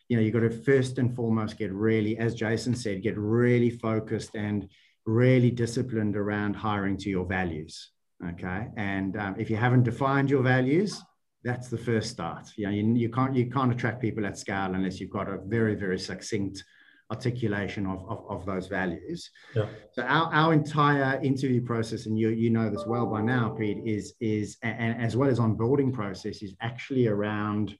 you've got to first and foremost get really, as Jason said, get really focused and really disciplined around hiring to your values. Okay, and if you haven't defined your values, that's the first start. You can't attract people at scale unless you've got a very, very succinct articulation of those values. Yeah. So our entire interview process, and you know this well by now, Pete, is as well as onboarding process, is actually around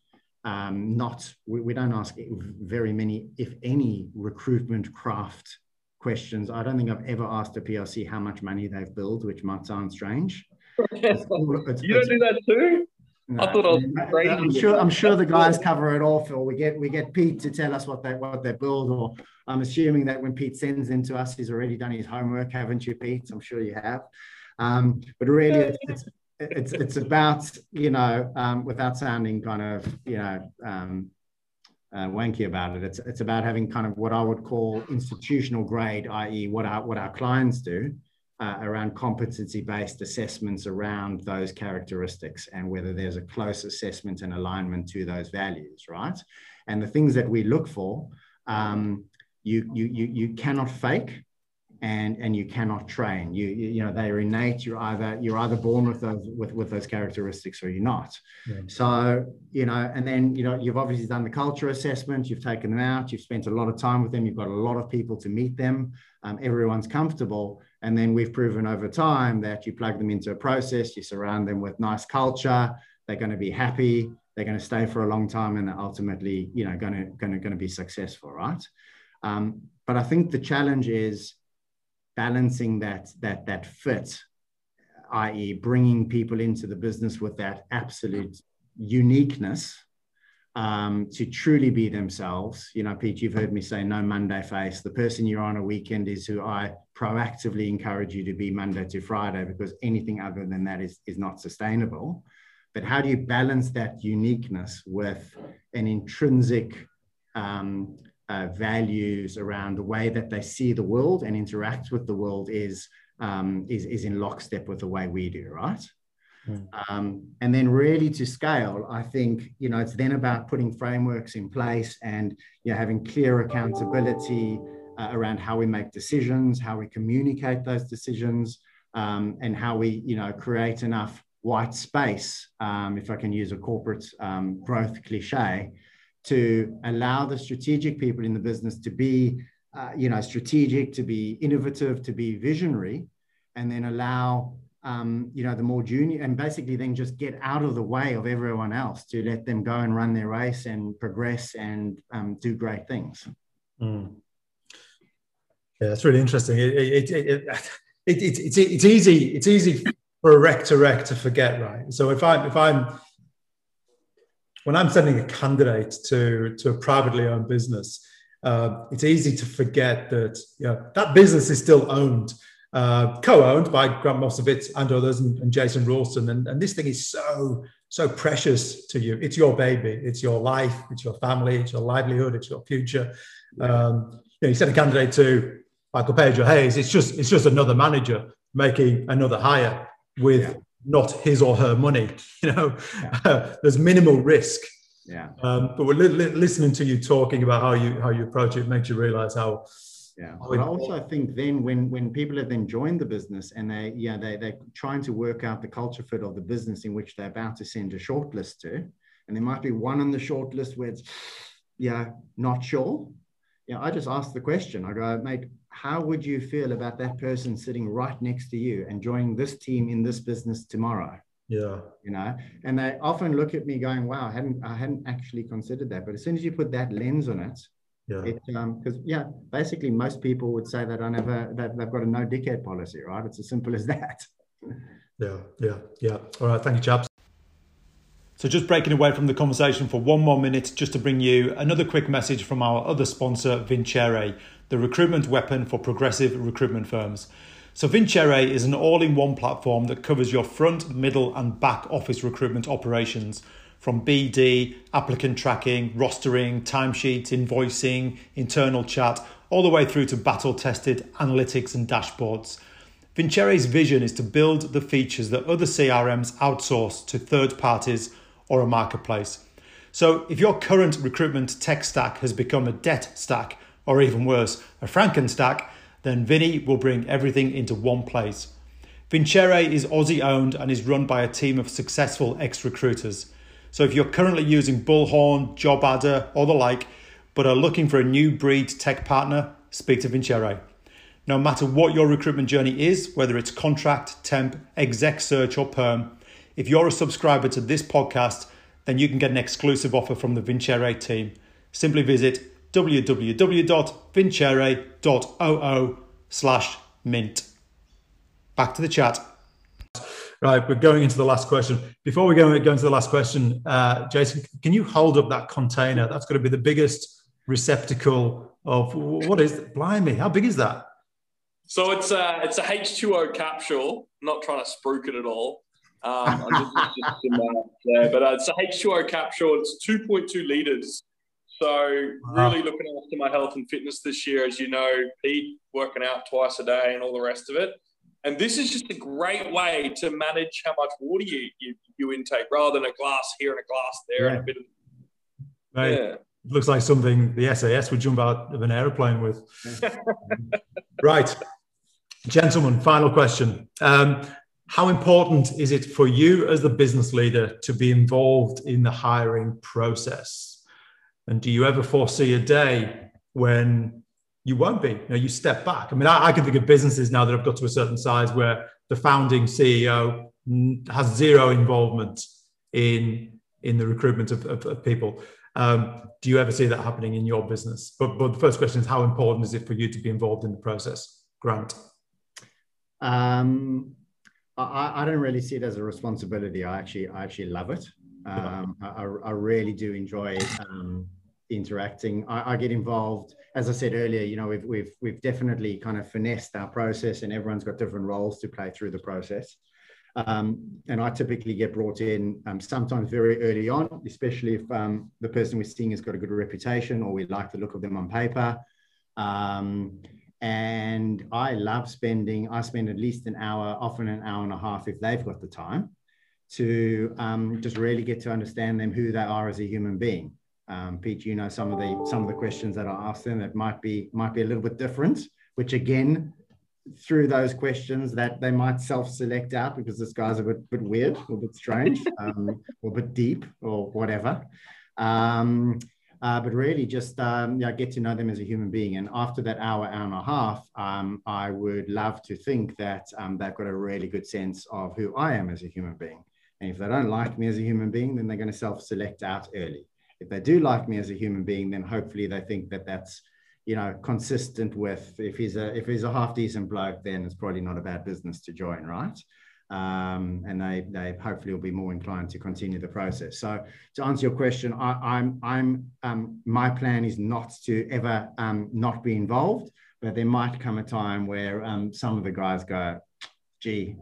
we don't ask very many, if any, recruitment craft questions. I don't think I've ever asked a PLC how much money they've billed, which might sound strange. You don't do that too? No, I thought I was crazy. I'm sure the guys cover it off, or we get Pete to tell us what they build, or I'm assuming that when Pete sends them to us, he's already done his homework, haven't you, Pete? I'm sure you have. But really, it's about without sounding kind of wanky about it. It's about having kind of what I would call institutional grade, i.e., what our clients do. Around competency-based assessments around those characteristics and whether there's a close assessment and alignment to those values, right? And the things that we look for, you cannot fake, and you cannot train. They're innate. You're either born with those characteristics or you're not. Yeah. So and then you've obviously done the culture assessment. You've taken them out. You've spent a lot of time with them. You've got a lot of people to meet them. Everyone's comfortable. And then we've proven over time that you plug them into a process, you surround them with nice culture, they're going to be happy, they're going to stay for a long time, and they're ultimately, going to be successful, right? But I think the challenge is balancing that fit, i.e., bringing people into the business with that absolute uniqueness to truly be themselves. Pete, you've heard me say no Monday face. The person you're on a weekend is who I proactively encourage you to be Monday to Friday, because anything other than that is not sustainable. But how do you balance that uniqueness with an intrinsic values around the way that they see the world and interact with the world is in lockstep with the way we do, right? And then really to scale, I think, it's then about putting frameworks in place and having clear accountability around how we make decisions, how we communicate those decisions, and how we, create enough white space, if I can use a corporate growth cliche, to allow the strategic people in the business to be, strategic, to be innovative, to be visionary, and then allow the more junior, and basically then just get out of the way of everyone else to let them go and run their race and progress and do great things. Yeah, that's really interesting. It's easy for a rec to forget, right? So when I'm sending a candidate to a privately owned business, it's easy to forget that that business is still owned. Co-owned by Grant Mufsovitz and others, and Jason Roulston. And this thing is so precious to you. It's your baby. It's your life. It's your family. It's your livelihood. It's your future. You send a candidate to Michael Page or Hayes. It's just another manager making another hire with not his or her money. There's minimal risk. Yeah. But we're listening to you talking about how you approach it makes you realise how. Yeah, but I also think then when people have then joined the business and they're trying to work out the culture fit of the business in which they're about to send a shortlist to, and there might be one on the shortlist where it's not sure, you know, I just asked the question. I go, mate, how would you feel about that person sitting right next to you and joining this team in this business tomorrow? Yeah. You know, and they often look at me going, wow, I hadn't actually considered that. But as soon as you put that lens on it, basically most people would say they don't have that they've got a no dickhead policy, right? It's as simple as that. Yeah. All right, thank you, chaps. So just breaking away from the conversation for one more minute, just to bring you another quick message from our other sponsor, Vincere, the recruitment weapon for progressive recruitment firms. So Vincere is an all-in-one platform that covers your front, middle, and back office recruitment operations, from BD, applicant tracking, rostering, timesheets, invoicing, internal chat, all the way through to battle-tested analytics and dashboards. Vincere's vision is to build the features that other CRMs outsource to third parties or a marketplace. So if your current recruitment tech stack has become a debt stack, or even worse, a Franken stack, then Vinny will bring everything into one place. Vincere is Aussie owned and is run by a team of successful ex-recruiters. So if you're currently using Bullhorn, JobAdder or the like, but are looking for a new breed tech partner, speak to Vincere. No matter what your recruitment journey is, whether it's contract, temp, exec search or perm, if you're a subscriber to this podcast, then you can get an exclusive offer from the Vincere team. Simply visit www.vincere.oo/mint. Back to the chat. Right, we're going into the last question. Before we go into the last question, Jason, can you hold up that container? That's going to be the biggest receptacle of what is it? Blimey, how big is that? So it's a H2O capsule. I'm not trying to spruik it at all. It's a H2O capsule. It's 2.2 litres. So really looking after my health and fitness this year, as you know, Pete, working out twice a day and all the rest of it. And this is just a great way to manage how much water you intake, rather than a glass here and a glass there and a bit of... Right. Yeah. It looks like something the SAS would jump out of an aeroplane with. Right. Gentlemen, final question. How important is it for you as the business leader to be involved in the hiring process? And do you ever foresee a day when you won't be? You know, you step back. I mean, I can think of businesses now that have got to a certain size where the founding CEO has zero involvement in the recruitment of people. Do you ever see that happening in your business? But the first question is, how important is it for you to be involved in the process? Grant? I don't really see it as a responsibility. I actually love it. I really do enjoy interacting. I get involved, as I said earlier. You know, we've definitely kind of finessed our process, and everyone's got different roles to play through the process. And I typically get brought in sometimes very early on, especially if the person we're seeing has got a good reputation or we like the look of them on paper. And I spend at least an hour, often an hour and a half, if they've got the time, to just really get to understand them, who they are as a human being. Pete, you know, some of the questions that I ask them that might be a little bit different, which again, through those questions that they might self-select out because this guy's a bit weird or a bit strange or a bit deep or whatever. But really just get to know them as a human being. And after that hour and a half, I would love to think that they've got a really good sense of who I am as a human being. And if they don't like me as a human being, then they're going to self-select out early. If they do like me as a human being, then hopefully they think that that's, you know, consistent with if he's a half decent bloke, then it's probably not a bad business to join, right? And they hopefully will be more inclined to continue the process. So to answer your question, my plan is not to ever not be involved, but there might come a time where some of the guys go, "Gee,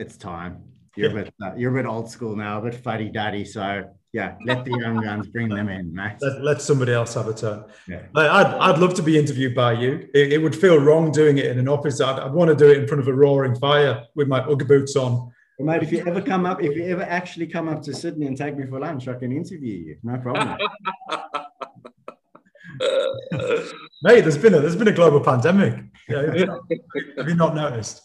it's time. You're a bit old school now, a bit fuddy-duddy. So yeah, let the young guns bring them in, mate. Let somebody else have a turn." Yeah. I'd love to be interviewed by you. It would feel wrong doing it in an office. I'd want to do it in front of a roaring fire with my Ugg boots on. Well, mate, if you ever actually come up to Sydney and take me for lunch, I can interview you. No problem. Mate, there's been a global pandemic. Yeah, have you not noticed?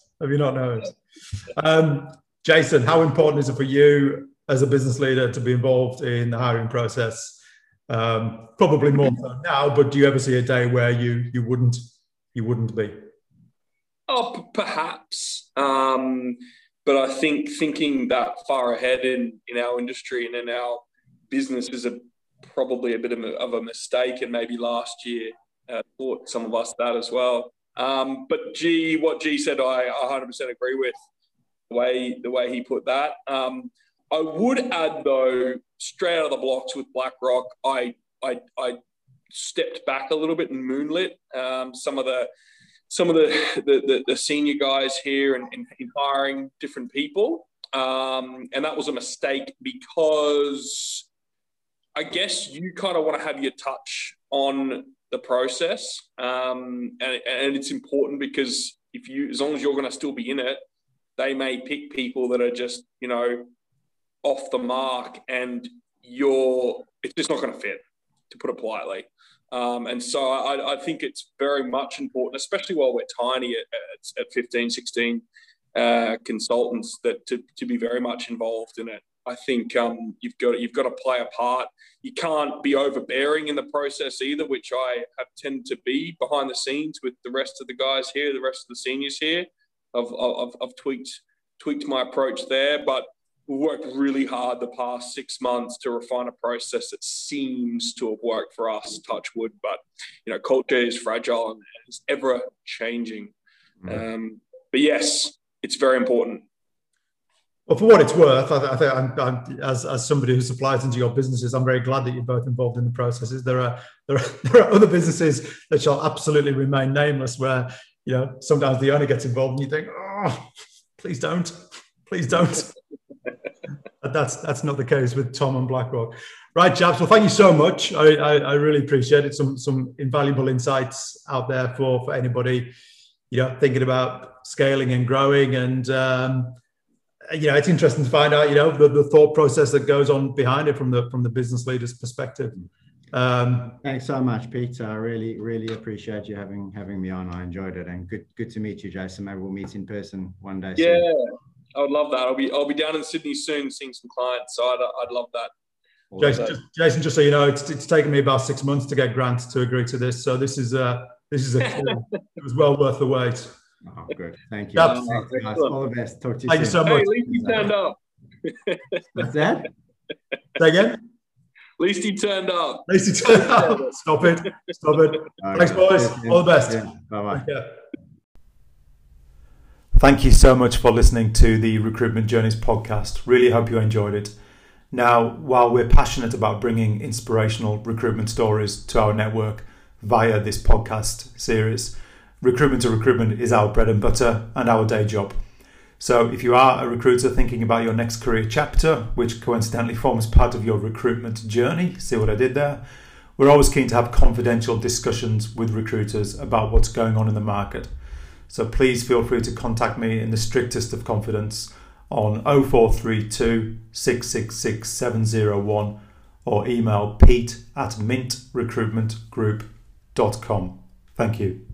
Jason, how important is it for you as a business leader to be involved in the hiring process? Probably more so now, but do you ever see a day where you wouldn't be? Oh, perhaps. But I think thinking that far ahead in our industry and in our business is probably a bit of a mistake, and maybe last year taught some of us that as well. But what G said, I 100% agree with the way he put that. I would add, though, straight out of the blocks with BlackRock, I stepped back a little bit and moonlit. Some of the senior guys here in hiring different people. And that was a mistake, because I guess you kind of want to have your touch on the process. And it's important, because as long as you're going to still be in it, they may pick people that are just, off the mark, and it's just not going to fit, to put it politely. And so I think it's very much important, especially while we're tiny at 15, 16 consultants, that to be very much involved in it. I think you've got to play a part. You can't be overbearing in the process either, which I have tend to be behind the scenes with the rest of the guys here, the rest of the seniors here. I've tweaked my approach there, but we worked really hard the past 6 months to refine a process that seems to have worked for us, touch wood, but, culture is fragile and it's ever changing. But yes, it's very important. Well, for what it's worth, I think I'm as somebody who supplies into your businesses, I'm very glad that you're both involved in the processes. There are other businesses that shall absolutely remain nameless where, sometimes the owner gets involved and you think, oh, please don't. But that's not the case with Tom and BlackRock. Right, chaps. Well, thank you so much. I really appreciate it. Some invaluable insights out there for anybody, thinking about scaling and growing. And, it's interesting to find out, the thought process that goes on behind it from the business leader's perspective. Thanks so much, Pete. I really, really appreciate you having me on. I enjoyed it. And good to meet you, Jason. Maybe we'll meet in person one day. Yeah. Soon. I would love that. I'll be down in Sydney soon, seeing some clients. So I'd love that. Jason, just so you know, it's taken me about 6 months to get Grant to agree to this. So this is a it was well worth the wait. Oh, good. Thank you. Nice. All the best. Talk to you. Thank you so much. Hey, at least you turned up. What's that? Say again. At least he turned up. Stop it. Okay. Thanks, boys. Yeah. All the best. Yeah. Bye. Yeah. Thank you so much for listening to the Recruitment Journeys podcast. Really hope you enjoyed it. Now, while we're passionate about bringing inspirational recruitment stories to our network via this podcast series, Recruitment to Recruitment is our bread and butter and our day job. So if you are a recruiter thinking about your next career chapter, which coincidentally forms part of your recruitment journey, see what I did there? We're always keen to have confidential discussions with recruiters about what's going on in the market. So please feel free to contact me in the strictest of confidence on 0432 666 701 or email pete@mintrecruitmentgroup.com. Thank you.